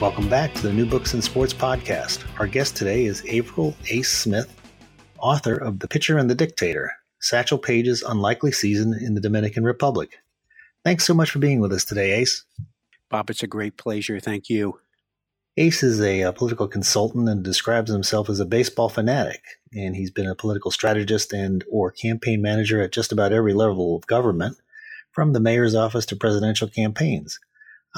Welcome back to the New Books in Sports podcast. Our guest today is April Ace Smith, author of The Pitcher and the Dictator, Satchel Page's Unlikely Season in the Dominican Republic. Thanks so much for being with us today, Ace. Bob, it's a great pleasure. Thank you. Ace is a political consultant and describes himself as a baseball fanatic, and he's been a political strategist and or campaign manager at just about every level of government, from the mayor's office to presidential campaigns.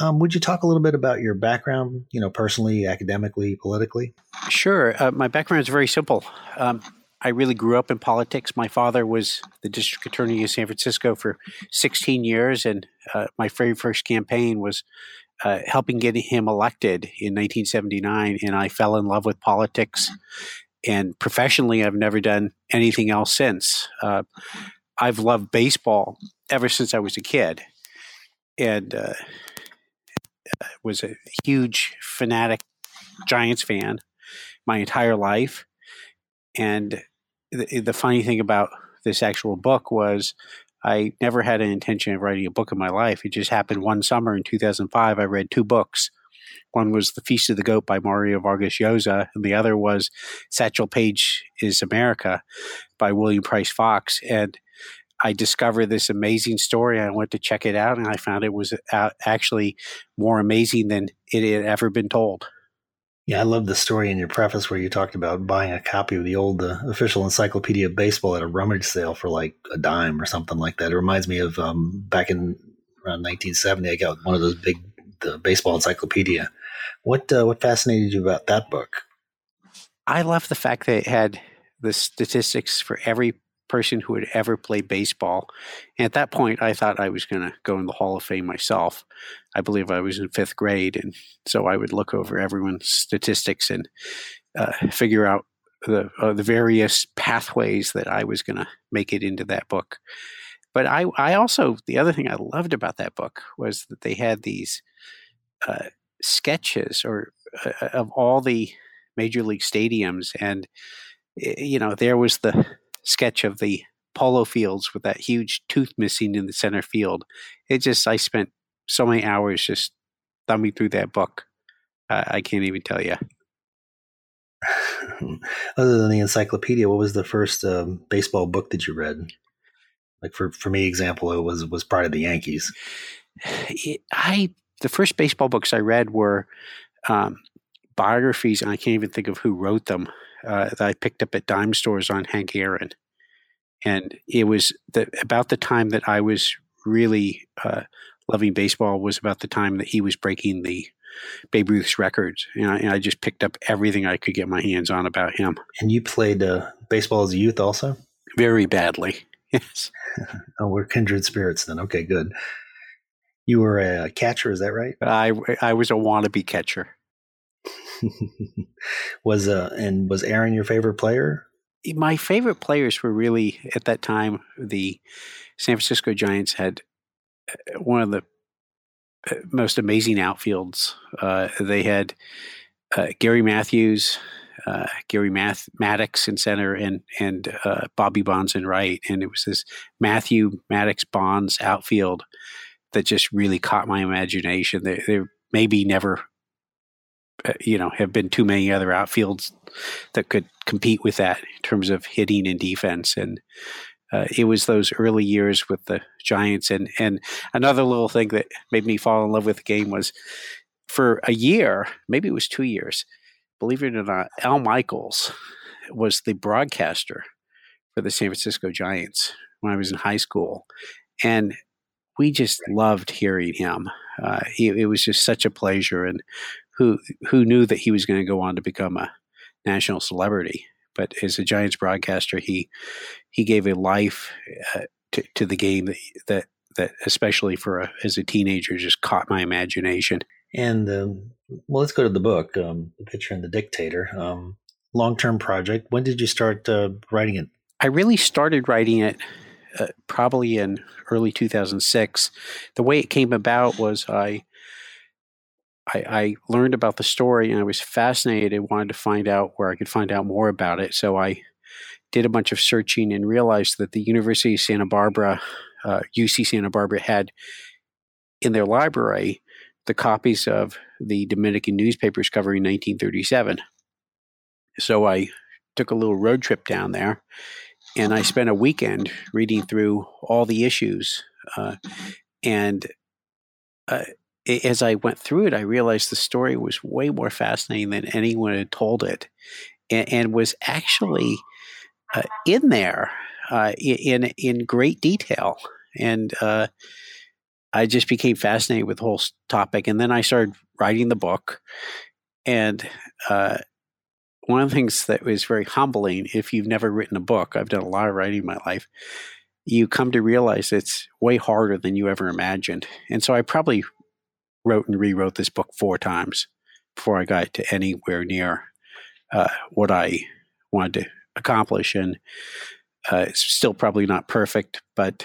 Would you talk a little bit about your background, personally, academically, politically? Sure. My background is very simple. I really grew up in politics. My father was the district attorney of San Francisco for 16 years, and my very first campaign was helping get him elected in 1979, and I fell in love with politics. And professionally, I've never done anything else since. I've loved baseball ever since I was a kid, and was a huge fanatic Giants fan my entire life. And the funny thing about this actual book was I never had an intention of writing a book in my life. It just happened one summer in 2005. I read two books. One was The Feast of the Goat by Mario Vargas Llosa, and the other was Satchel Paige is America by William Price Fox. And I discovered this amazing story. I went to check it out, and I found it was actually more amazing than it had ever been told. Yeah, I love the story in your preface where you talked about buying a copy of the old official Encyclopedia of Baseball at a rummage sale for like a dime or something like that. It reminds me of back in around 1970, I got one of those big baseball encyclopedia. What fascinated you about that book? I love the fact that it had the statistics for every person who had ever played baseball. And at that point, I thought I was going to go in the Hall of Fame myself. I believe I was in fifth grade, and so I would look over everyone's statistics and figure out the various pathways that I was going to make it into that book. But I also, the other thing I loved about that book was that they had these sketches or of all the major league stadiums, and there was the sketch of the polo fields with that huge tooth missing in the center field. I spent so many hours just thumbing through that book. I can't even tell you. Other than the encyclopedia, what was the first baseball book that you read? Like for me, example, it was Pride of the Yankees. The first baseball books I read were biographies, and I can't even think of who wrote them. That I picked up at dime stores on Hank Aaron. And it was about the time that I was really loving baseball was about the time that he was breaking the Babe Ruth's records. And I just picked up everything I could get my hands on about him. And you played baseball as a youth also? Very badly, yes. Oh, we're kindred spirits then. Okay, good. You were a catcher, is that right? I was a wannabe catcher. Was Aaron your favorite player? My favorite players were really at that time. The San Francisco Giants had one of the most amazing outfields. They had Gary Matthews, Maddox in center, and Bobby Bonds in right, and it was this Matthew Maddox Bonds outfield that just really caught my imagination. There maybe never have been too many other outfields that could compete with that in terms of hitting and defense. And it was those early years with the Giants. And another little thing that made me fall in love with the game was for a year, maybe it was 2 years, believe it or not, Al Michaels was the broadcaster for the San Francisco Giants when I was in high school. And we just loved hearing him. It was just such a pleasure. And who knew that he was going to go on to become a national celebrity? But as a Giants broadcaster, he gave a life to the game that that, especially as a teenager, just caught my imagination. And well, let's go to the book, The Pitcher and the Dictator. Long-term project. When did you start writing it? I really started writing it probably in early 2006. The way it came about was I learned about the story and I was fascinated and wanted to find out where I could find out more about it. So I did a bunch of searching and realized that the University of Santa Barbara, UC Santa Barbara, had in their library the copies of the Dominican newspapers covering 1937. So I took a little road trip down there and I spent a weekend reading through all the issues. As I went through it, I realized the story was way more fascinating than anyone had told it, and was actually in there in great detail. And I just became fascinated with the whole topic. And then I started writing the book. And one of the things that was very humbling, if you've never written a book — I've done a lot of writing in my life — you come to realize it's way harder than you ever imagined. And so I probably wrote and rewrote this book 4 times before I got to anywhere near what I wanted to accomplish. And it's still probably not perfect, but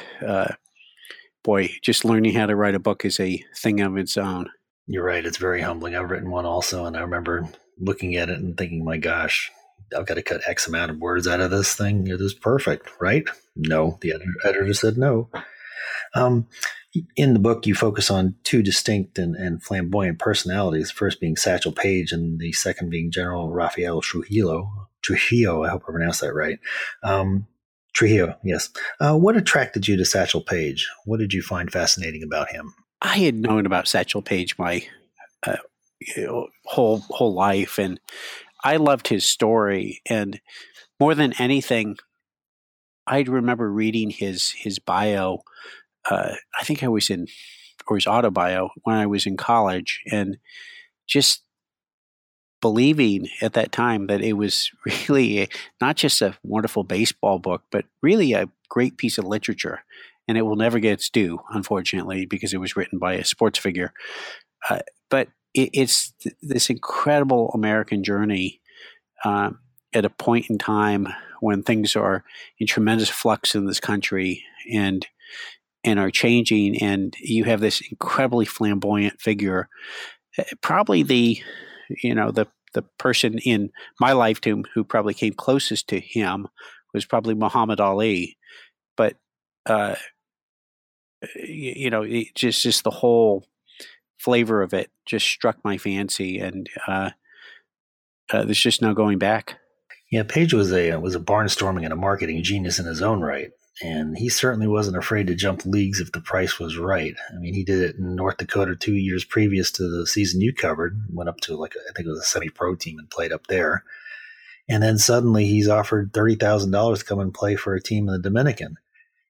boy, just learning how to write a book is a thing of its own. You're right. It's very humbling. I've written one also, and I remember looking at it and thinking, my gosh, I've got to cut X amount of words out of this thing. It is perfect, right? No, the editor said no. In the book, you focus on 2 distinct and flamboyant personalities, first being Satchel Paige and the second being General Rafael Trujillo, I hope I pronounced that right. Trujillo, yes. What attracted you to Satchel Paige? What did you find fascinating about him? I had known about Satchel Paige my whole life, and I loved his story. And more than anything, I remember reading his bio. I think I was in, or his autobio, when I was in college, and just believing at that time that it was really not just a wonderful baseball book, but really a great piece of literature. And it will never get its due, unfortunately, because it was written by a sports figure. But it's this incredible American journey at a point in time when things are in tremendous flux in this country and are changing, and you have this incredibly flamboyant figure, probably the person in my lifetime who probably came closest to him was probably Muhammad Ali. But it just the whole flavor of it just struck my fancy, and there's just no going back. Yeah, Page was a barnstorming and a marketing genius in his own right, and he certainly wasn't afraid to jump leagues if the price was right. I mean, he did it in North Dakota 2 years previous to the season you covered. Went up to I think it was a semi-pro team and played up there, and then suddenly he's offered $30,000 to come and play for a team in the Dominican.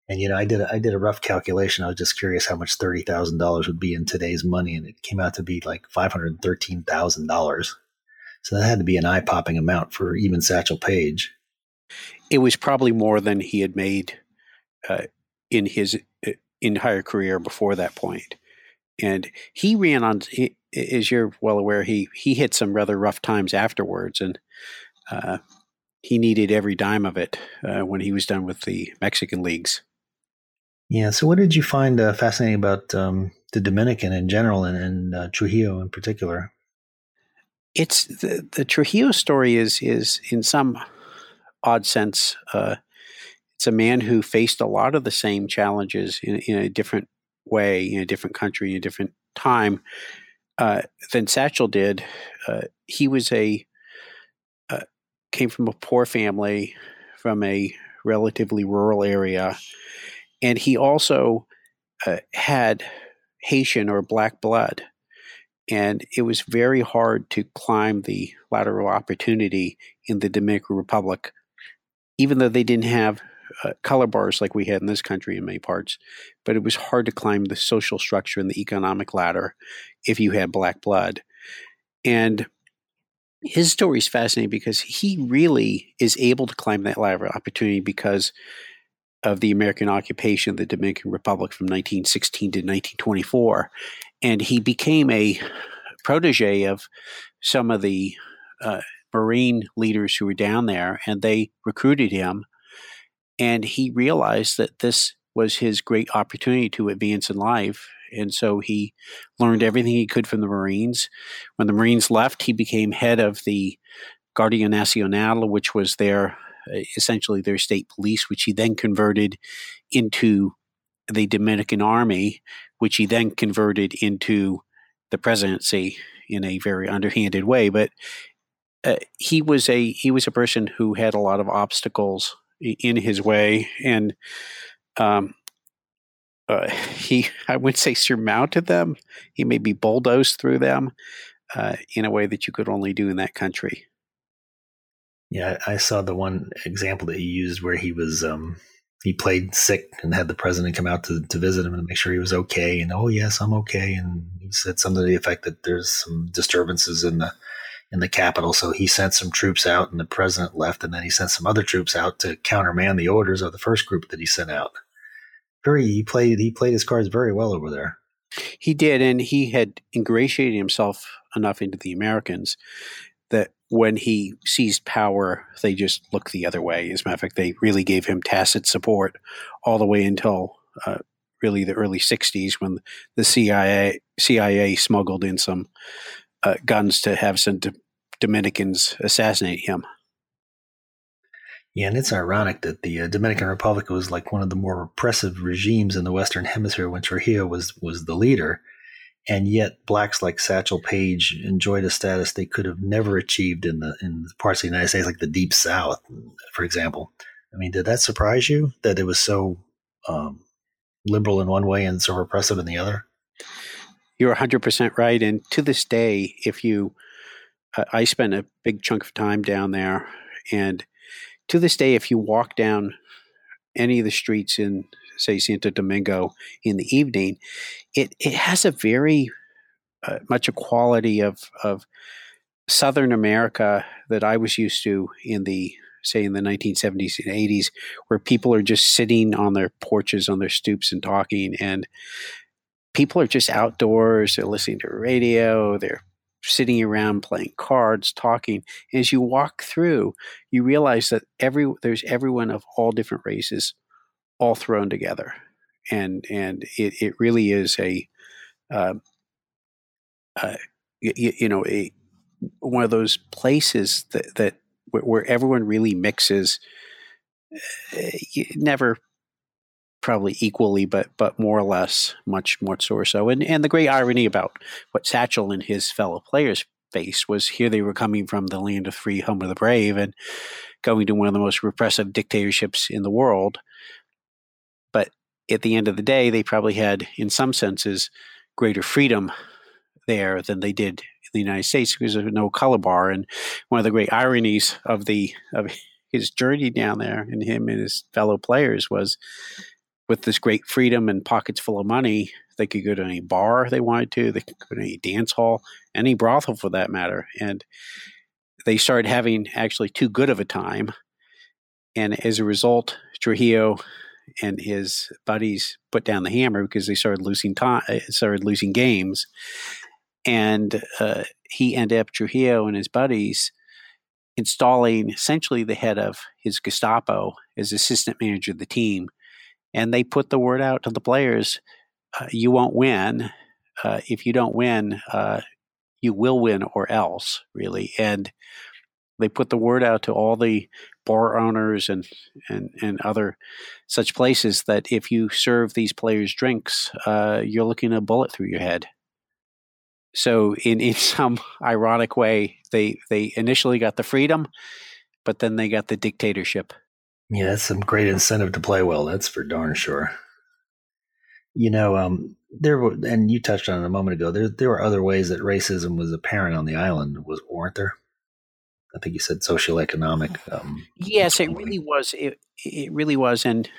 And, I did a rough calculation. I was just curious how much $30,000 would be in today's money, and it came out to be like $513,000. So that had to be an eye-popping amount for even Satchel Paige. It was probably more than he had made in his entire career before that point. And he ran on, as you're well aware, he hit some rather rough times afterwards, and he needed every dime of it when he was done with the Mexican leagues. Yeah. So what did you find fascinating about the Dominican in general and Trujillo in particular? It's the Trujillo story is in some odd sense, it's a man who faced a lot of the same challenges in a different way, in a different country, in a different time than Satchel did. He was came from a poor family, from a relatively rural area. And he also had Haitian or black blood. And it was very hard to climb the ladder of opportunity in the Dominican Republic, even though they didn't have color bars like we had in this country in many parts. But it was hard to climb the social structure and the economic ladder if you had black blood. And his story is fascinating because he really is able to climb that ladder of opportunity because of the American occupation of the Dominican Republic from 1916 to 1924. And he became a protege of some of the Marine leaders who were down there, and they recruited him. And he realized that this was his great opportunity to advance in life. And so he learned everything he could from the Marines. When the Marines left, he became head of the Guardia Nacional, which was their essentially their state police, which he then converted into the Dominican Army, which he then converted into the presidency in a very underhanded way. But he was a person who had a lot of obstacles in his way, and I would say surmounted them. He maybe bulldozed through them in a way that you could only do in that country. Yeah, I saw the one example that he used where he was he played sick and had the president come out to visit him and make sure he was okay. And oh yes, I'm okay. And he said something to the effect that there's some disturbances in the capital. So he sent some troops out and the president left, and then he sent some other troops out to countermand the orders of the first group that he sent out. He played his cards very well over there. He did, and he had ingratiated himself enough into the Americans that when he seized power, they just looked the other way. As a matter of fact, they really gave him tacit support all the way until really the early 60s, when the CIA smuggled in some guns to have some Dominicans assassinate him. Yeah, and it's ironic that the Dominican Republic was like one of the more repressive regimes in the Western Hemisphere when Trujillo was the leader, and yet blacks like Satchel Paige enjoyed a status they could have never achieved in parts of the United States, like the Deep South, for example. I mean, did that surprise you that it was so liberal in one way and so repressive in the other? You're 100% right, and to this day, if you I spent a big chunk of time down there, and to this day, if you walk down any of the streets in, say, Santo Domingo in the evening, it has a very much a quality of Southern America that I was used to in the 1970s and 80s, where people are just sitting on their porches, on their stoops and talking, and people are just outdoors, they're listening to radio, they're sitting around playing cards, talking. And as you walk through, you realize that there's everyone of all different races all thrown together. And it really is one of those places that where everyone really mixes, never probably equally, but more or less much more so. And the great irony about what Satchel and his fellow players faced was here they were coming from the land of free, home of the brave, and going to one of the most repressive dictatorships in the world. But at the end of the day, they probably had, in some senses, greater freedom there than they did in the United States because there's no color bar. And one of the great ironies of his journey down there and him and his fellow players was, with this great freedom and pockets full of money, they could go to any bar they wanted to, they could go to any dance hall, any brothel for that matter. And they started having actually too good of a time. And as a result, Trujillo and his buddies put down the hammer because they started losing games. And he ended up, Trujillo and his buddies, installing essentially the head of his Gestapo as assistant manager of the team. And they put the word out to the players, you won't win. If you don't win, you will win or else, really. And they put the word out to all the bar owners and other such places that if you serve these players drinks, you're looking at a bullet through your head. So in some ironic way, they initially got the freedom, but then they got the dictatorship. Yeah, that's some great incentive to play well. That's for darn sure. You know, and you touched on it a moment ago. There were other ways that racism was apparent on the island, weren't there? I think you said socioeconomic. Yes, it really was. It really was, and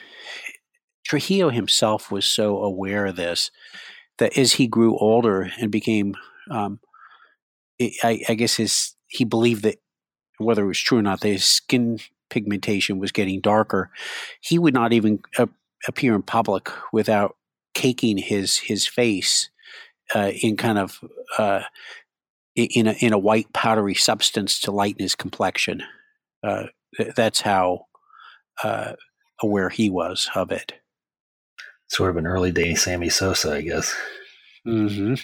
Trujillo himself was so aware of this that as he grew older and became, I guess he believed that, whether it was true or not, that his skin pigmentation was getting darker. He would not even appear in public without caking his face in a white powdery substance to lighten his complexion. That's how aware he was of it. Sort of an early day Sammy Sosa, I guess. Mm-hmm.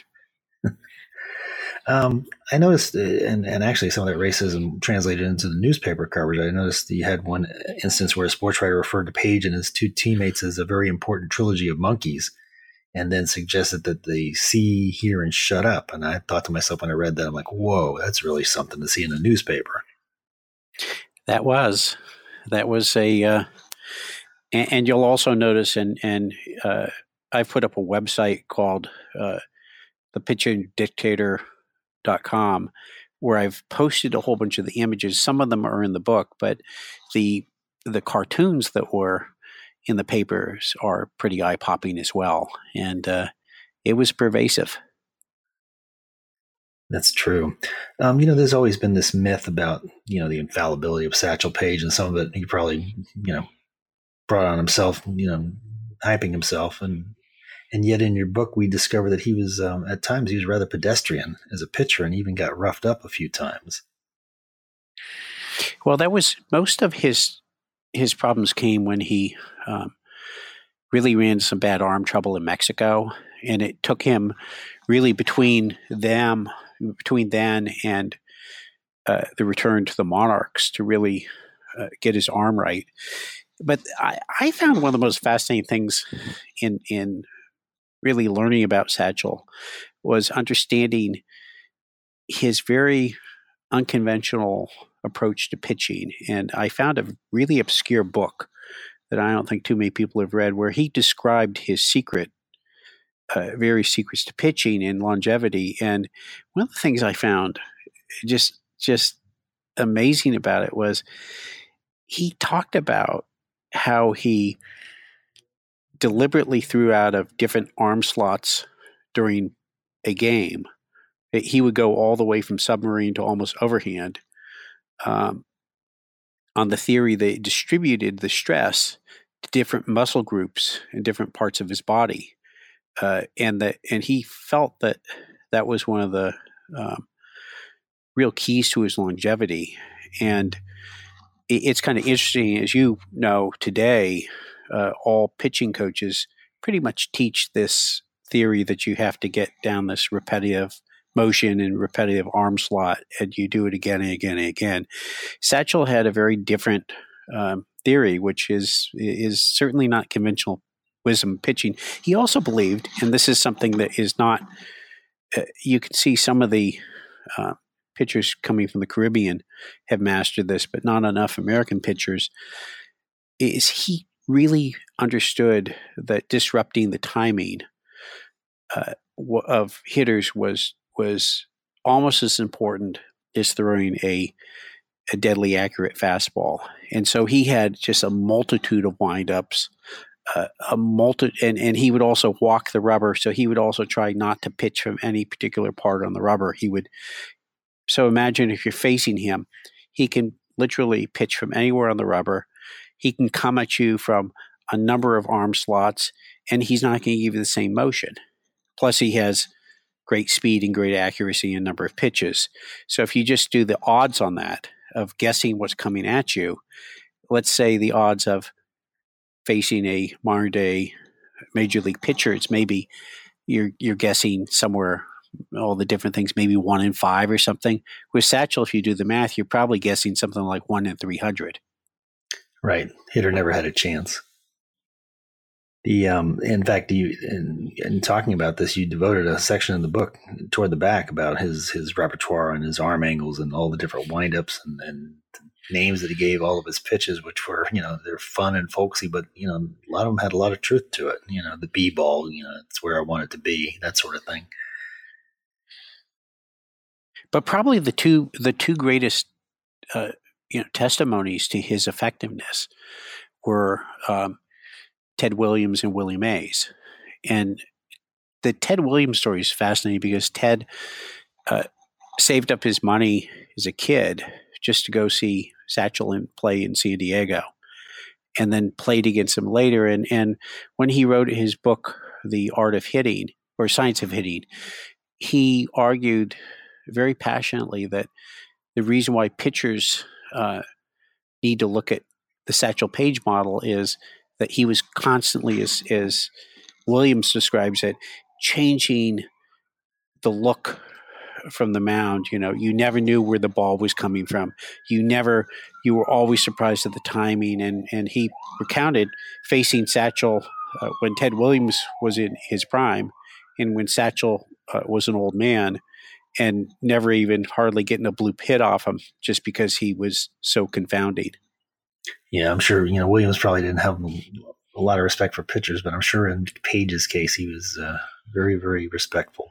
I noticed, and actually some of that racism translated into the newspaper coverage. I noticed you had one instance where a sports writer referred to Page and his two teammates as a very important trilogy of monkeys, and then suggested that they see, hear, and shut up. And I thought to myself when I read that, I'm like, whoa, that's really something to see in a newspaper. That was a and you'll also notice, and I've put up a website called thepitcherandthedictator.com where I've posted a whole bunch of the images. Some of them are in the book, but the cartoons that were in the papers are pretty eye-popping as well. And it was pervasive. That's true. There's always been this myth about, the infallibility of Satchel Paige, and some of it he probably, brought on himself, hyping himself. And yet in your book, we discover that he was, at times, he was rather pedestrian as a pitcher and even got roughed up a few times. Well, that was most of his problems came when he really ran into some bad arm trouble in Mexico. And it took him really between then and the return to the Monarchs to really get his arm right. But I found one of the most fascinating things in really learning about Satchel was understanding his very unconventional approach to pitching. And I found a really obscure book that I don't think too many people have read where he described his various secrets to pitching and longevity. And one of the things I found just amazing about it was he talked about how he deliberately threw out of different arm slots during a game. He would go all the way from submarine to almost overhand on the theory that it distributed the stress to different muscle groups and different parts of his body. And he felt that was one of the real keys to his longevity. And it's kind of interesting, as you know, today, all pitching coaches pretty much teach this theory that you have to get down this repetitive motion and repetitive arm slot, and you do it again and again and again. Satchel had a very different theory, which is certainly not conventional wisdom pitching. He also believed, and this is something that is not, you can see some of the pitchers coming from the Caribbean have mastered this, but not enough American pitchers, is he really understood that disrupting the timing of hitters was almost as important as throwing a deadly accurate fastball. And so he had just a multitude of windups, and he would also walk the rubber. So he would also try not to pitch from any particular part on the rubber. So imagine if you're facing him, he can literally pitch from anywhere on the rubber. He can come at you from a number of arm slots, and he's not going to give you the same motion. Plus he has great speed and great accuracy and number of pitches. So if you just do the odds on that of guessing what's coming at you, let's say the odds of facing a modern day major league pitcher, it's maybe you're guessing somewhere all the different things, maybe 1 in 5 or something. With Satchel, if you do the math, you're probably guessing something like 1 in 300. Right. Hitter never had a chance. In fact, in talking about this, you devoted a section in the book toward the back about his repertoire and his arm angles and all the different windups and names that he gave all of his pitches, which were, they're fun and folksy, but, a lot of them had a lot of truth to it. The B ball, it's where I want it to be, that sort of thing. But probably the two greatest testimonies to his effectiveness were Ted Williams and Willie Mays. And the Ted Williams story is fascinating because Ted saved up his money as a kid just to go see Satchel and play in San Diego, and then played against him later. And when he wrote his book, The Art of Hitting, or Science of Hitting, he argued very passionately that the reason why pitchers need to look at the Satchel Paige model is that he was constantly, as Williams describes it, changing the look from the mound. You know, you never knew where the ball was coming from. You were always surprised at the timing. And he recounted facing Satchel when Ted Williams was in his prime and when Satchel was an old man, and never even hardly getting a blue pit off him just because he was so confounding. Yeah, I'm sure, you know, Williams probably didn't have a lot of respect for pitchers, but I'm sure in Paige's case, he was very, very respectful.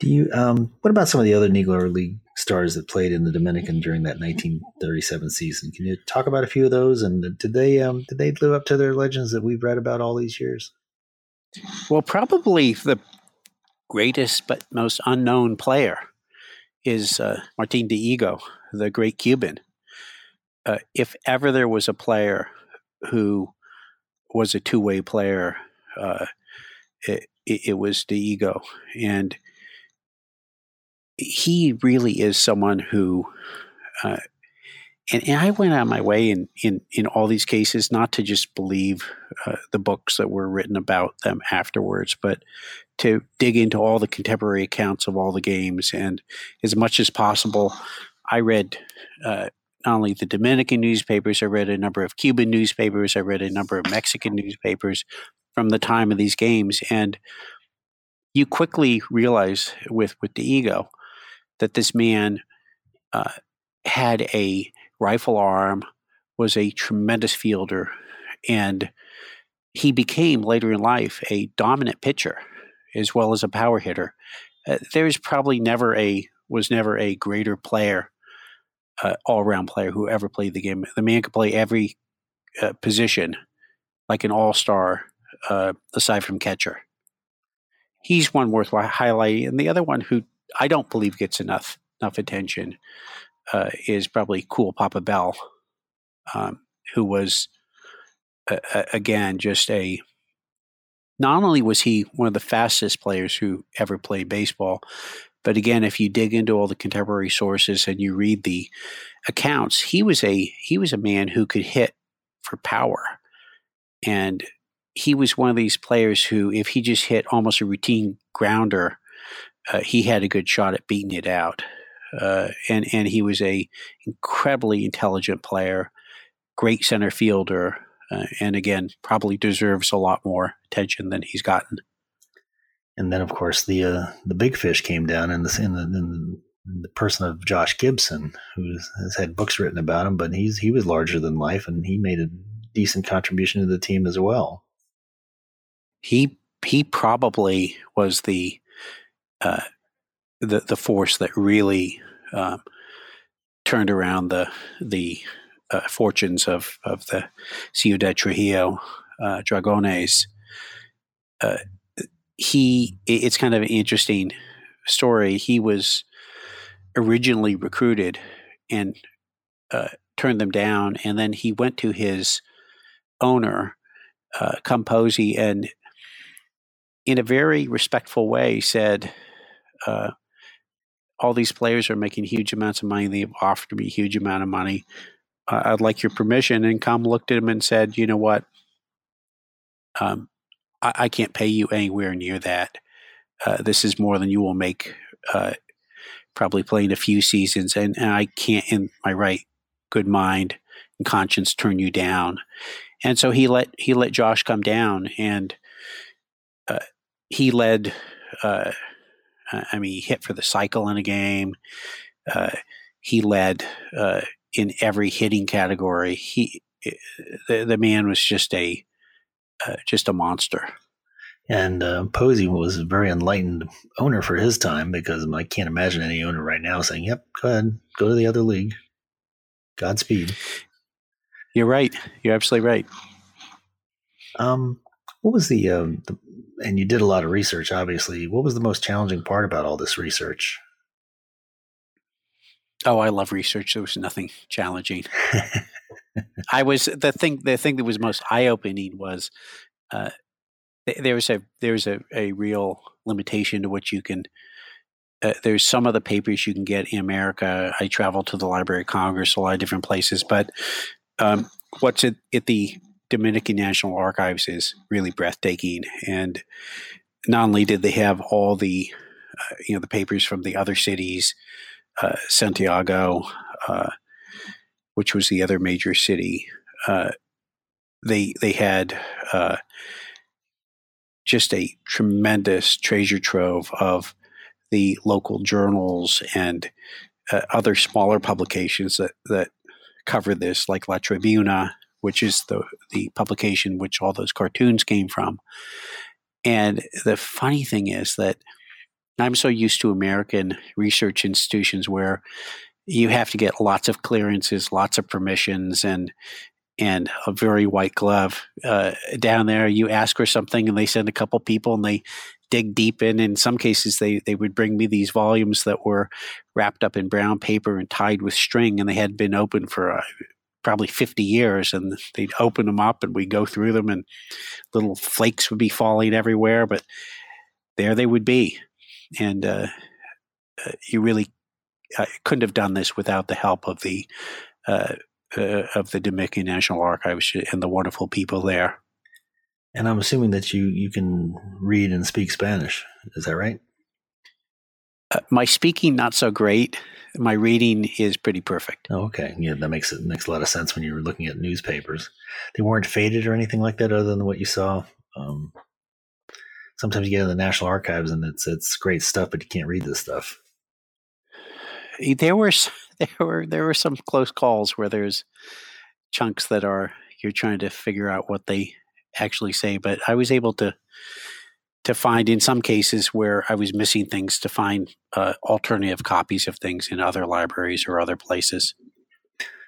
Do you? What about some of the other Negro League stars that played in the Dominican during that 1937 season? Can you talk about a few of those? And did they live up to their legends that we've read about all these years? Well, probably the greatest but most unknown player is Martín Dihigo, the great Cuban. If ever there was a player who was a two-way player, it was Dihigo. And he really is someone who and I went on my way in all these cases not to just believe the books that were written about them afterwards, but to dig into all the contemporary accounts of all the games. And as much as possible, I read not only the Dominican newspapers, I read a number of Cuban newspapers, I read a number of Mexican newspapers from the time of these games. And you quickly realize with Dihigo that this man had a rifle arm, was a tremendous fielder, and he became later in life a dominant pitcher as well as a power hitter. There's probably never a greater player, all-around player who ever played the game. The man could play every position like an all-star, aside from catcher. He's one worth highlighting. And the other one who I don't believe gets enough attention is probably Cool Papa Bell, who was, again, just a – not only was he one of the fastest players who ever played baseball, but again, if you dig into all the contemporary sources and you read the accounts, he was a man who could hit for power. And he was one of these players who, if he just hit almost a routine grounder, he had a good shot at beating it out. And he was a incredibly intelligent player, great center fielder, and again, probably deserves a lot more attention than he's gotten. And then, of course, the big fish came down in the person of Josh Gibson, who has had books written about him, but he was larger than life, and he made a decent contribution to the team as well. He probably was the force that really turned around the fortunes of the Ciudad Trujillo Dragones. It's kind of an interesting story. He was originally recruited and turned them down, and then he went to his owner, Cum Posey, and in a very respectful way said, all these players are making huge amounts of money. They've offered me a huge amount of money. I'd like your permission. And Cum looked at him and said, you know what? I can't pay you anywhere near that. This is more than you will make probably playing a few seasons. And I can't in my right good mind and conscience turn you down. And so he let Josh come down, and he led he hit for the cycle in a game. He led in every hitting category. The man was just a monster. And Posey was a very enlightened owner for his time, because I can't imagine any owner right now saying, yep, go ahead, go to the other league. Godspeed. You're right. You're absolutely right. What was the and you did a lot of research, obviously. What was the most challenging part about all this research? Oh, I love research. There was nothing challenging. The thing that was most eye-opening was there was a real limitation to what you can. There's some of the papers you can get in America. I traveled to the Library of Congress, a lot of different places, but what's at the Dominican National Archives is really breathtaking. And not only did they have all the the papers from the other cities, Santiago, which was the other major city, they had just a tremendous treasure trove of the local journals and other smaller publications that cover this, like La Tribuna, which is the publication which all those cartoons came from. And the funny thing is that I'm so used to American research institutions where you have to get lots of clearances, lots of permissions, and a very white glove. Down there, you ask for something and they send a couple people and they dig deep in. In some cases, they would bring me these volumes that were wrapped up in brown paper and tied with string, and they had been open for probably 50 years, and they'd open them up and we'd go through them and little flakes would be falling everywhere, but there they would be. And you really couldn't have done this without the help of the Dominican National Archives and the wonderful people there. And I'm assuming that you can read and speak Spanish. Is that right? My speaking, not so great. My reading is pretty perfect. Oh, okay. Yeah, that makes a lot of sense when you were looking at newspapers. They weren't faded or anything like that other than what you saw. Sometimes you get in the National Archives and it's great stuff, but you can't read this stuff. There were some close calls where there's chunks that you're trying to figure out what they actually say, but I was able to find, in some cases where I was missing things, to find alternative copies of things in other libraries or other places.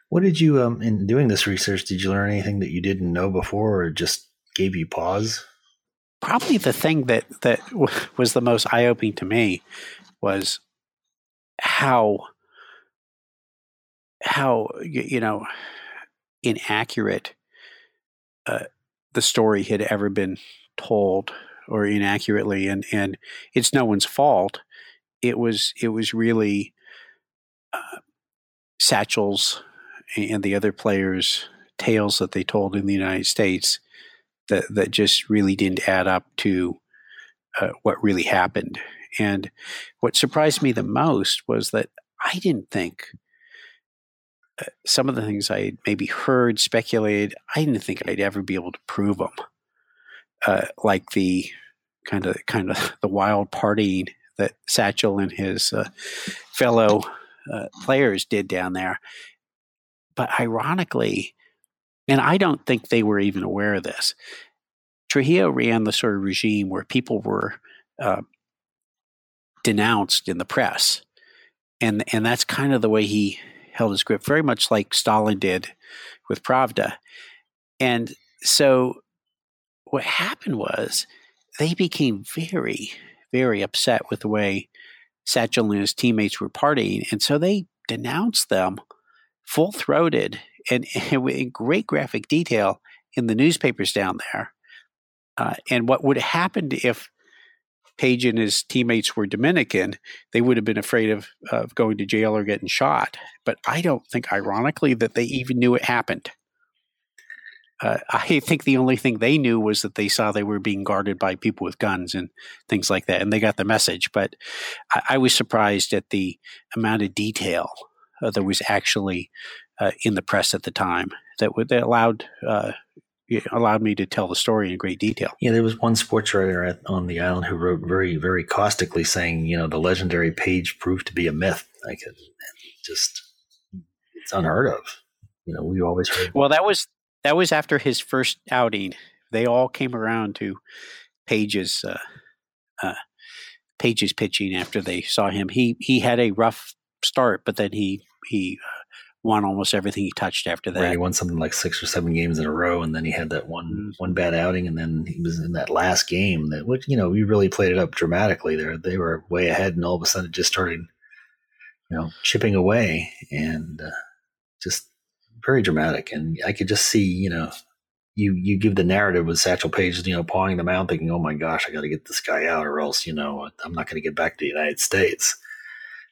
What did you, in doing this research, did you learn anything that you didn't know before or just gave you pause? Probably the thing that was the most eye-opening to me was how inaccurate the story had ever been told, or inaccurately, and it's no one's fault. It was really Satchel's and the other players' tales that they told in the United States that just really didn't add up to what really happened. And what surprised me the most was that I didn't think some of the things I had maybe heard, speculated, I didn't think I'd ever be able to prove them. Like the kind of the wild partying that Satchel and his fellow players did down there. But ironically, and I don't think they were even aware of this, Trujillo ran the sort of regime where people were denounced in the press. And that's kind of the way he held his grip, very much like Stalin did with Pravda. And so what happened was they became very, very upset with the way Satchel and his teammates were partying. And so they denounced them full-throated and in great graphic detail in the newspapers down there. And what would have happened if Page and his teammates were Dominican, they would have been afraid of going to jail or getting shot. But I don't think, ironically, that they even knew it happened. I think the only thing they knew was that they saw they were being guarded by people with guns and things like that, and they got the message. But I was surprised at the amount of detail that was actually in the press at the time that allowed me to tell the story in great detail. Yeah, there was one sports writer on the island who wrote very, very caustically saying, the legendary Page proved to be a myth. It's unheard of. We always heard. Well, that was after his first outing. They all came around to Page's pitching after they saw him. He had a rough start, but then he won almost everything he touched after that. Right, he won something like 6 or 7 games in a row, and then he had that one bad outing, and then he was in that last game that, which, we really played it up dramatically there. They were way ahead, and all of a sudden it just started chipping away, and just very dramatic. And I could just see, you give the narrative with Satchel Paige, pawing the mound, thinking, "Oh my gosh, I got to get this guy out, or else, I'm not going to get back to the United States."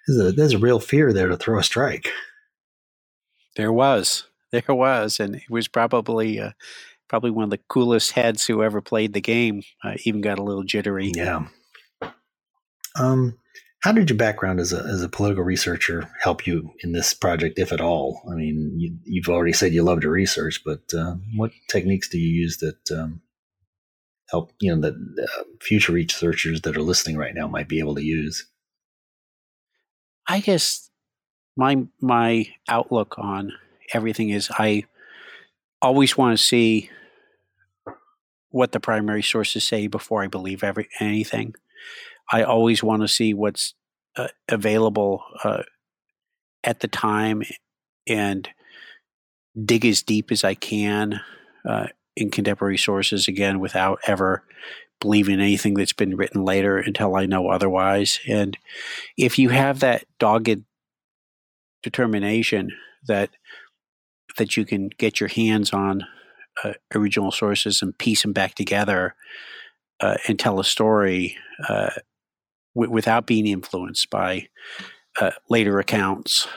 There's a real fear there to throw a strike. There was, and it was probably one of the coolest heads who ever played the game. Even got a little jittery. Yeah. How did your background as a political researcher help you in this project, if at all? I mean, you've already said you love to research, but what techniques do you use that help that future researchers that are listening right now might be able to use? I guess my outlook on everything is I always want to see what the primary sources say before I believe anything. I always want to see what's available at the time and dig as deep as I can in contemporary sources, again, without ever believing anything that's been written later until I know otherwise. And if you have that dogged determination that you can get your hands on original sources and piece them back together and tell a story without being influenced by later accounts,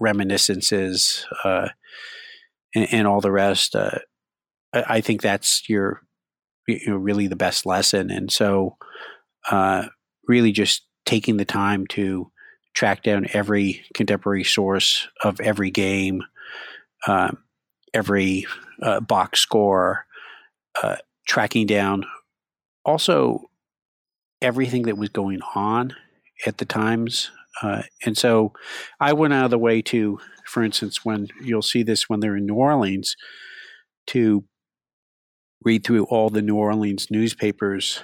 reminiscences, and all the rest. I think that's your really the best lesson. And so really just taking the time to track down every contemporary source of every game, every box score, tracking down also everything that was going on at the times. And so I went out of the way to, for instance, when you'll see this when they're in New Orleans, to read through all the New Orleans newspapers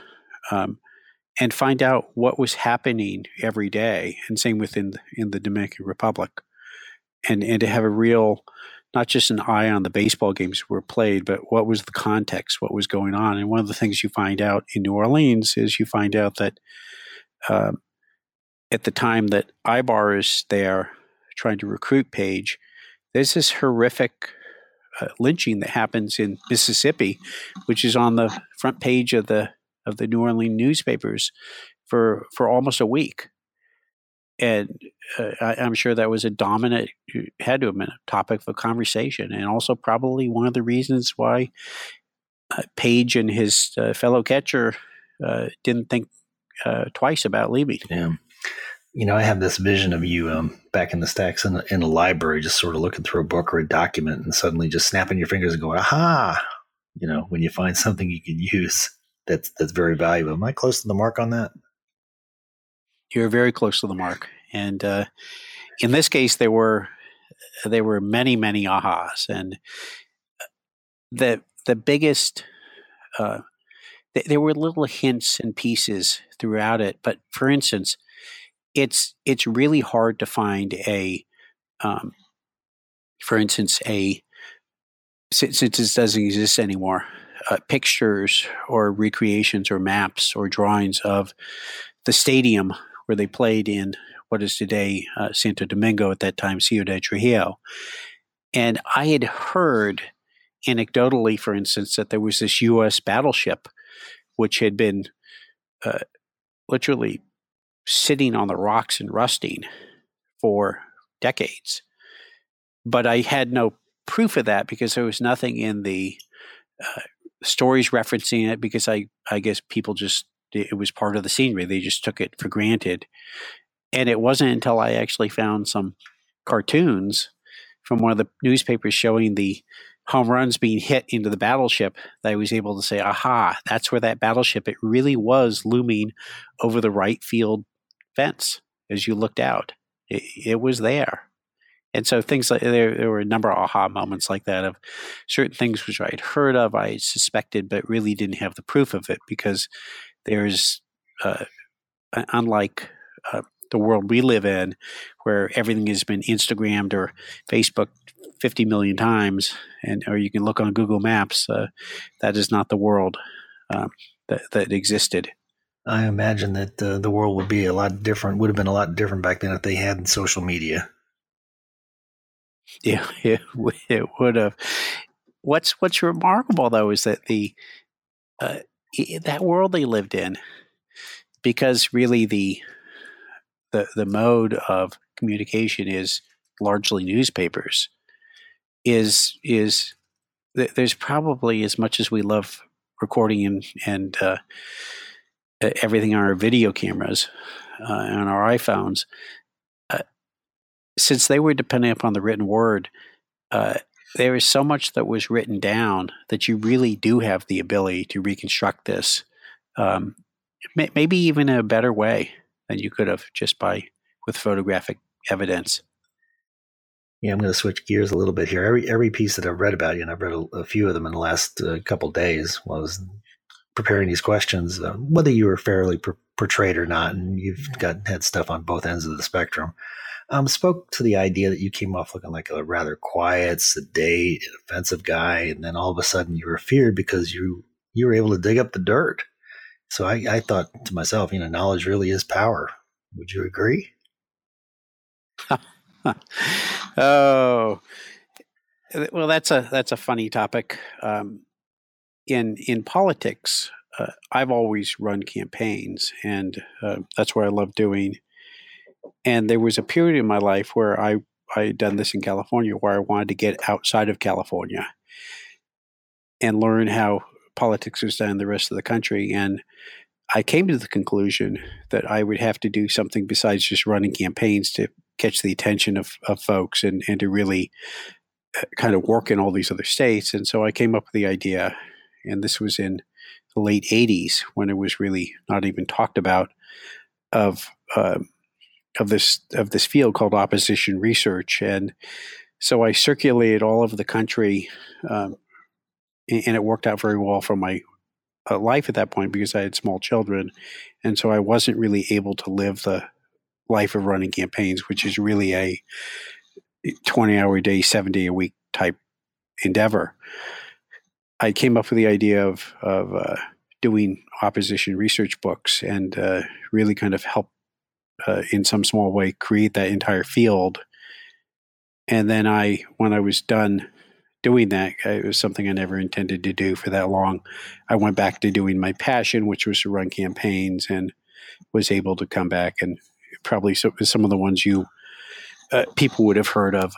and find out what was happening every day, and same in the Dominican Republic. And to have a real, not just an eye on the baseball games that were played, but what was the context, what was going on. And one of the things you find out in New Orleans is you find out that at the time that Ibar is there trying to recruit Page, there's this horrific lynching that happens in Mississippi, which is on the front page of the New Orleans newspapers for almost a week. And I'm sure that was had to have been a topic for conversation, and also probably one of the reasons why Page and his fellow catcher didn't think twice about leaving. Yeah. I have this vision of you back in the stacks in a library, just sort of looking through a book or a document and suddenly just snapping your fingers and going, aha, when you find something you can use that's very valuable. Am I close to the mark on that? You're very close to the mark, and in this case, there were many, many ahas, and the biggest. There were little hints and pieces throughout it, but for instance, it's really hard to find since this doesn't exist anymore, pictures or recreations or maps or drawings of the stadium where they played in what is today Santo Domingo, at that time Ciudad Trujillo. And I had heard anecdotally, for instance, that there was this U.S. battleship which had been literally sitting on the rocks and rusting for decades. But I had no proof of that because there was nothing in the stories referencing it, because I guess people just – it was part of the scenery. They just took it for granted. And it wasn't until I actually found some cartoons from one of the newspapers showing the home runs being hit into the battleship that I was able to say, aha, that's where that battleship, it really was looming over the right field fence as you looked out. It was there. And so things like there were a number of aha moments like that, of certain things which I had heard of, I suspected, but really didn't have the proof of it, because there's, unlike the world we live in, where everything has been Instagrammed or Facebooked 50 million times, or you can look on Google Maps, that is not the world that existed. I imagine that the world would be a lot different, would have been a lot different back then if they had social media. Yeah, it would have. What's remarkable, though, is that that world they lived in, because really the mode of communication is largely newspapers, is there's probably, as much as we love recording and everything on our video cameras on our iPhones, since they were dependent upon the written word, there is so much that was written down that you really do have the ability to reconstruct this, maybe even in a better way than you could have just with photographic evidence. Yeah, I'm going to switch gears a little bit here. Every piece that I've read about you, and I've read a few of them in the last couple of days while I was preparing these questions, whether you were fairly portrayed or not, and you've had stuff on both ends of the spectrum, spoke to the idea that you came off looking like a rather quiet, sedate, offensive guy, and then all of a sudden you were feared because you were able to dig up the dirt. So I thought to myself, knowledge really is power. Would you agree? Oh, well, that's a funny topic. In politics, I've always run campaigns, and that's what I love doing. And there was a period in my life where I had done this in California, where I wanted to get outside of California and learn how politics was done in the rest of the country. And I came to the conclusion that I would have to do something besides just running campaigns to catch the attention of folks and to really kind of work in all these other states. And so I came up with the idea, and this was in the late 80s when it was really not even talked about, of this field called opposition research. And so I circulated all over the country, and it worked out very well for my life at that point because I had small children. And so I wasn't really able to live the life of running campaigns, which is really a 20-hour a day, 7-day a week type endeavor. I came up with the idea of doing opposition research books and really kind of help in some small way create that entire field. And then when I was done doing that, it was something I never intended to do for that long. I went back to doing my passion, which was to run campaigns, and was able to come back and probably some of the ones you people would have heard of,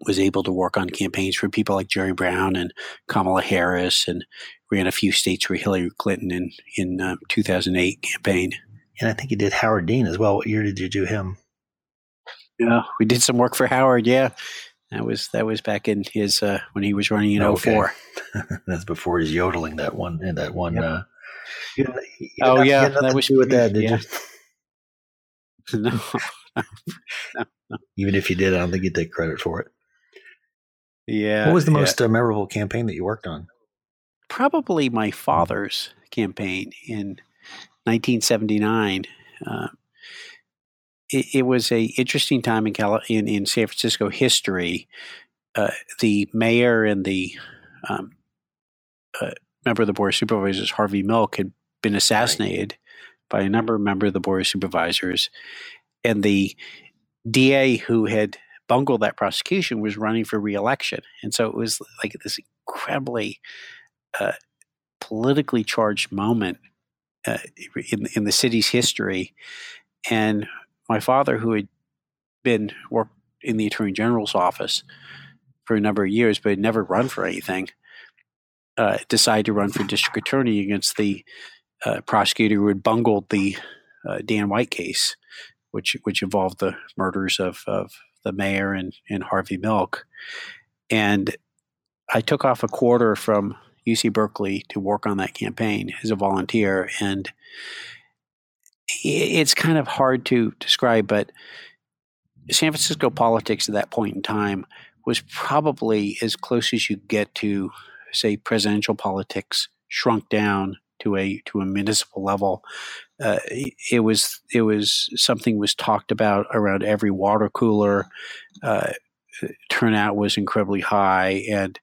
was able to work on campaigns for people like Jerry Brown and Kamala Harris, and ran a few states for Hillary Clinton in 2008 campaign. And I think you did Howard Dean as well. What year did you do him? Yeah, we did some work for Howard. Yeah, that was back in his when he was running in 04. That's before his yodeling. That one. Yep. You had nothing to do with that, did you? No. No. Even if you did, I don't think you'd take credit for it. Yeah. What was the most memorable campaign that you worked on? Probably my father's campaign in 1979. It was an interesting time in San Francisco history. The mayor and the member of the Board of Supervisors, Harvey Milk, had been assassinated by a number of members of the Board of Supervisors. And the DA who had bungled that prosecution was running for re-election. And so it was like this incredibly politically charged moment in the city's history. And my father, who had worked in the Attorney General's office for a number of years but had never run for anything, decided to run for district attorney against the prosecutor who had bungled the Dan White case, which involved the murders of the mayor and Harvey Milk. And I took off a quarter from UC Berkeley to work on that campaign as a volunteer. And it's kind of hard to describe, but San Francisco politics at that point in time was probably as close as you get to, say, presidential politics shrunk down to a municipal level. It was something was talked about around every water cooler. Turnout was incredibly high, and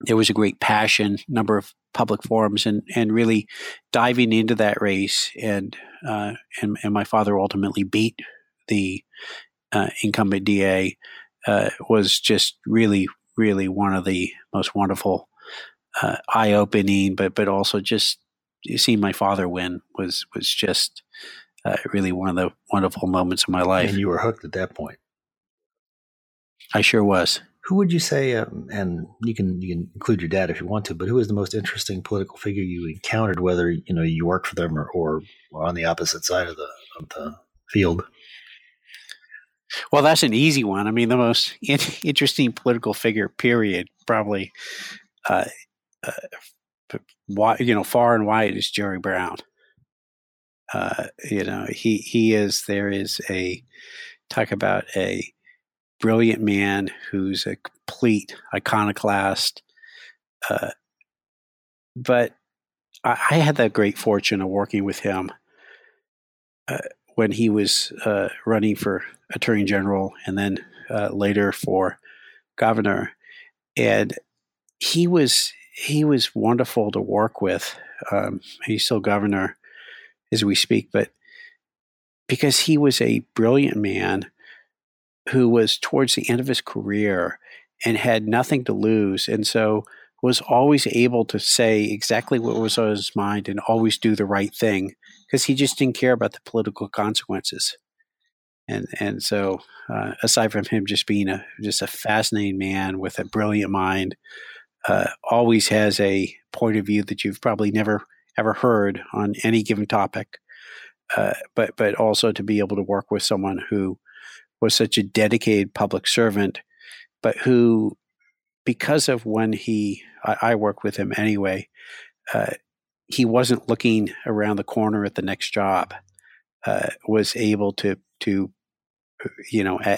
There was a great passion, number of public forums, and really diving into that race. And my father ultimately beat the incumbent DA was just really, really one of the most wonderful, eye-opening, but also just seeing my father win was just really one of the wonderful moments of my life. And you were hooked at that point. I sure was. Who would you say, and you can include your dad if you want to, but who was the most interesting political figure you encountered, whether you worked for them or on the opposite side of the field? Well, that's an easy one. I mean, the most interesting political figure, period, probably, far and wide, is Jerry Brown. Talk about a brilliant man who's a complete iconoclast. But I had the great fortune of working with him when he was running for Attorney General and then later for governor. And he was wonderful to work with. He's still governor as we speak, but because he was a brilliant man who was towards the end of his career and had nothing to lose, and so was always able to say exactly what was on his mind and always do the right thing, because he just didn't care about the political consequences. And so, aside from him just being a fascinating man with a brilliant mind, always has a point of view that you've probably never ever heard on any given topic, but also to be able to work with someone who was such a dedicated public servant, but who, because of when I worked with him anyway, he wasn't looking around the corner at the next job, was able to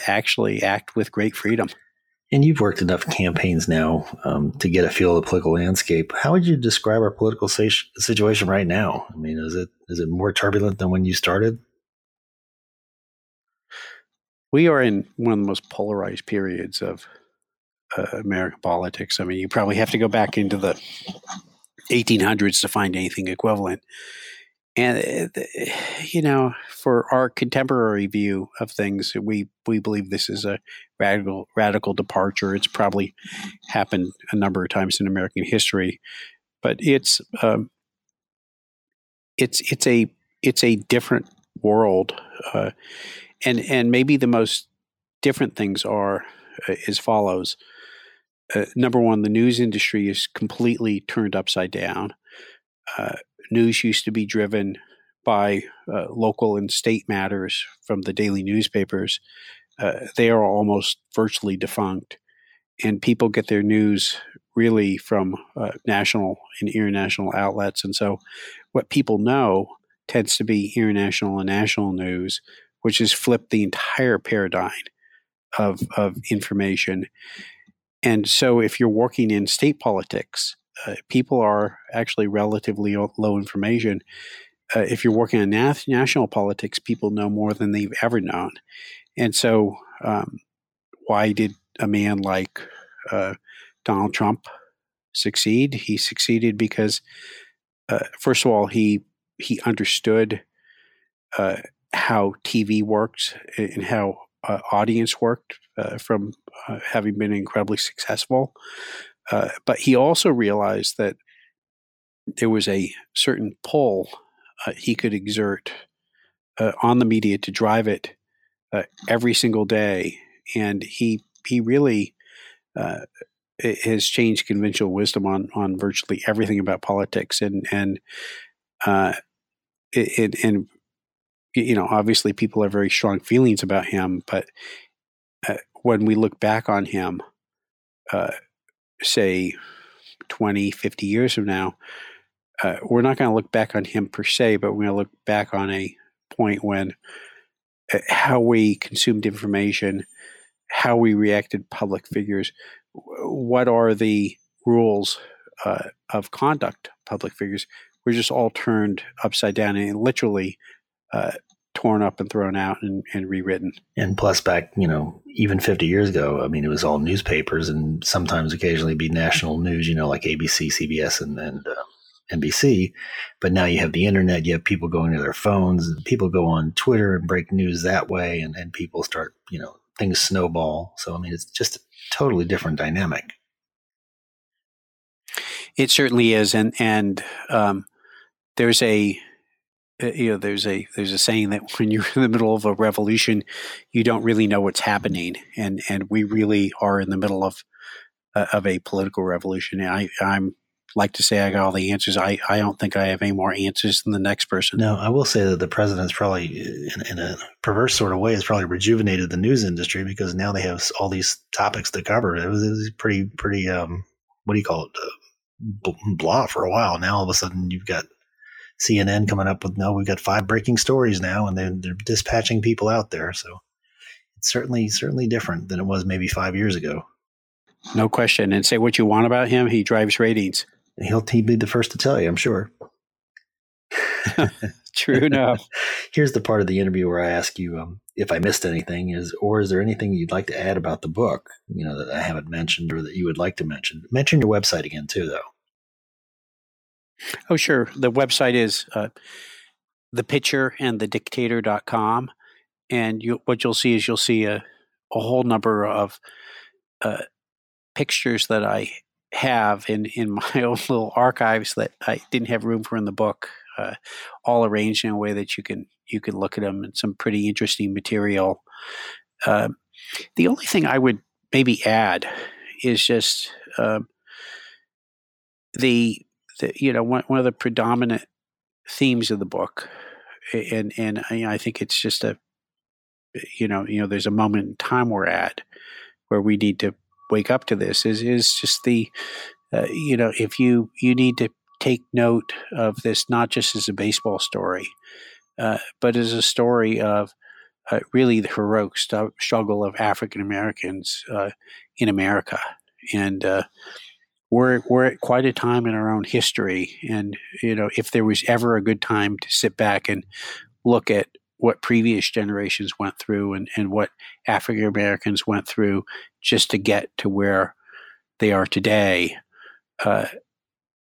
actually act with great freedom. And you've worked enough campaigns now to get a feel of the political landscape. How would you describe our political situation right now? I mean, is it more turbulent than when you started? We are in one of the most polarized periods of American politics. I mean, you probably have to go back into the 1800s to find anything equivalent. And, for our contemporary view of things, we believe this is a radical departure. It's probably happened a number of times in American history, but it's a different world. And maybe the most different things are as follows. Number one, the news industry is completely turned upside down. News used to be driven by local and state matters from the daily newspapers. They are almost virtually defunct, and people get their news really from national and international outlets. And so what people know tends to be international and national news, which has flipped the entire paradigm of information. And so if you're working in state politics, people are actually relatively low information. If you're working on national politics, people know more than they've ever known. And so why did a man like Donald Trump succeed? He succeeded because, first of all, he understood how TV works and how audience worked from having been incredibly successful. But he also realized that there was a certain pull he could exert on the media to drive it every single day. And he really has changed conventional wisdom on virtually everything about politics. And obviously people have very strong feelings about him, but when we look back on him, say 20, 50 years from now, we're not going to look back on him per se, but we're going to look back on a point when how we consumed information, how we reacted public figures, what are the rules of conduct public figures, we're just all turned upside down and literally torn up and thrown out and rewritten. And plus back, even 50 years ago, it was all newspapers and sometimes occasionally be national news, like ABC, CBS, and NBC. But now you have the internet, you have people going to their phones, and people go on Twitter and break news that way, and people start, things snowball. So, it's just a totally different dynamic. It certainly is. And there's a saying that when you're in the middle of a revolution, you don't really know what's happening. And we really are in the middle of a political revolution. And I'm like to say I got all the answers. I don't think I have any more answers than the next person. No, I will say that the president's probably, in a perverse sort of way, has probably rejuvenated the news industry because now they have all these topics to cover. It was pretty blah for a while. Now all of a sudden you've got CNN coming up with, no, we've got 5 breaking stories now, and they're dispatching people out there. So it's certainly different than it was maybe 5 years ago. No question. And say what you want about him, he drives ratings. He'll be the first to tell you, I'm sure. True enough. Here's the part of the interview where I ask you if I missed anything, is there anything you'd like to add about the book, that I haven't mentioned or that you would like to mention? Mention your website again too, though. Oh, sure. The website is thepitcherandthedictator.com. And what you'll see a whole number of pictures that I have in my own little archives that I didn't have room for in the book, all arranged in a way that you can look at them, and some pretty interesting material. The only thing I would maybe add is just one of the predominant themes of the book, and I think it's just there's a moment in time we're at where we need to wake up to this. Is just the if you need to take note of this not just as a baseball story, but as a story of really the heroic struggle of African Americans in America, and. We're at quite a time in our own history, and if there was ever a good time to sit back and look at what previous generations went through and what African Americans went through just to get to where they are today,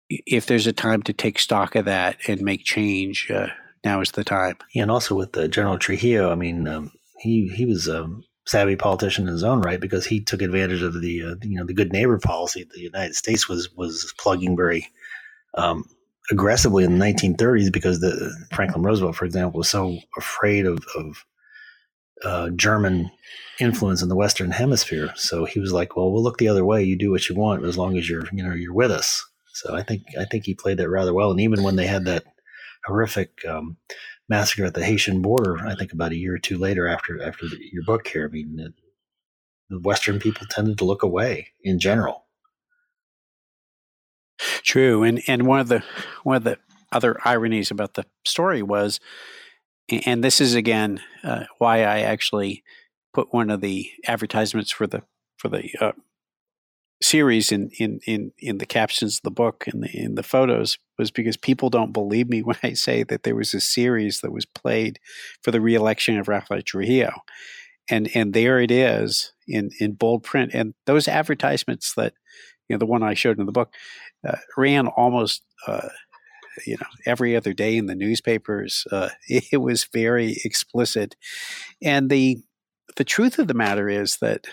if there's a time to take stock of that and make change, now is the time. Yeah, and also with General Trujillo, he was savvy politician in his own right, because he took advantage of the the good neighbor policy that the United States was plugging very aggressively in the 1930s, because Franklin Roosevelt, for example, was so afraid of German influence in the Western Hemisphere. So he was like, well, we'll look the other way. You do what you want as long as you're with us. So I think he played that rather well. And even when they had that horrific massacre at the Haitian border, I think about a year or two later after your book here, the Western people tended to look away in general. True, and one of the other ironies about the story was, and this is again why I actually put one of the advertisements for the series in the captions of the book and in the photos, was because people don't believe me when I say that there was a series that was played for the re-election of Rafael Trujillo, and there it is in bold print. And those advertisements that the one I showed in the book ran almost every other day in the newspapers. It was very explicit, and the truth of the matter is that.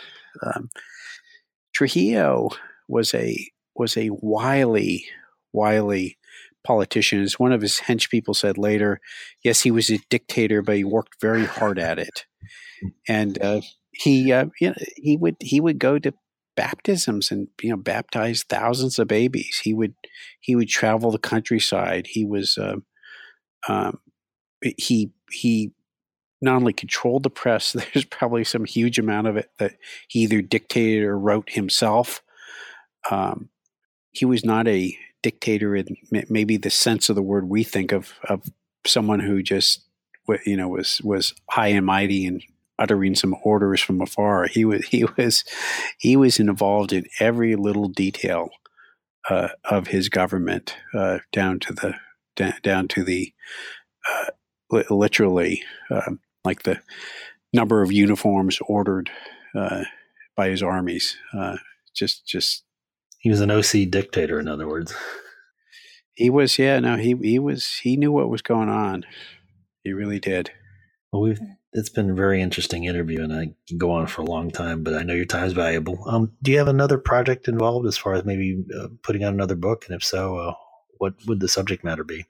Trujillo was a wily politician. As one of his henchpeople said later, yes, he was a dictator, but he worked very hard at it. And he would go to baptisms and baptize thousands of babies. He would travel the countryside. He was he not only controlled the press, there's probably some huge amount of it that he either dictated or wrote himself. He was not a dictator in maybe the sense of the word we think of someone who just was high and mighty and uttering some orders from afar. He was involved in every little detail of his government, down to the literally, like the number of uniforms ordered by his armies. He was an OC dictator, in other words. He was, he knew what was going on. He really did. Well, it's been a very interesting interview, and I can go on for a long time, but I know your time is valuable. Do you have another project involved as far as maybe putting out another book? And if so, what would the subject matter be?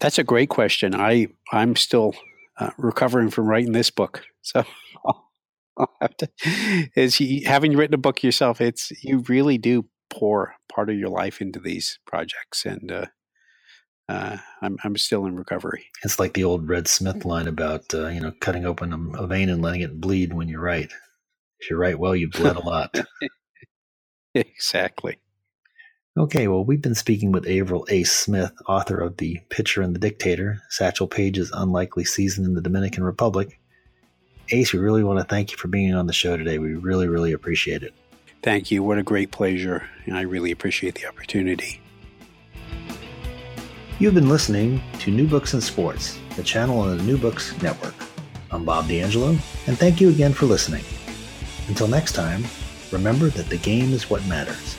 That's a great question. I'm still recovering from writing this book. So I'll have to, having written a book yourself, you really do pour part of your life into these projects. And I'm still in recovery. It's like the old Red Smith line about, cutting open a vein and letting it bleed when you write. If you write well, you bled a lot. Exactly. Okay, well, we've been speaking with April Ace Smith, author of The Pitcher and the Dictator, Satchel Paige's Unlikely Season in the Dominican Republic. Ace, we really want to thank you for being on the show today. We really, really appreciate it. Thank you. What a great pleasure. And I really appreciate the opportunity. You've been listening to New Books in Sports, the channel on the New Books Network. I'm Bob D'Angelo, and thank you again for listening. Until next time, remember that the game is what matters.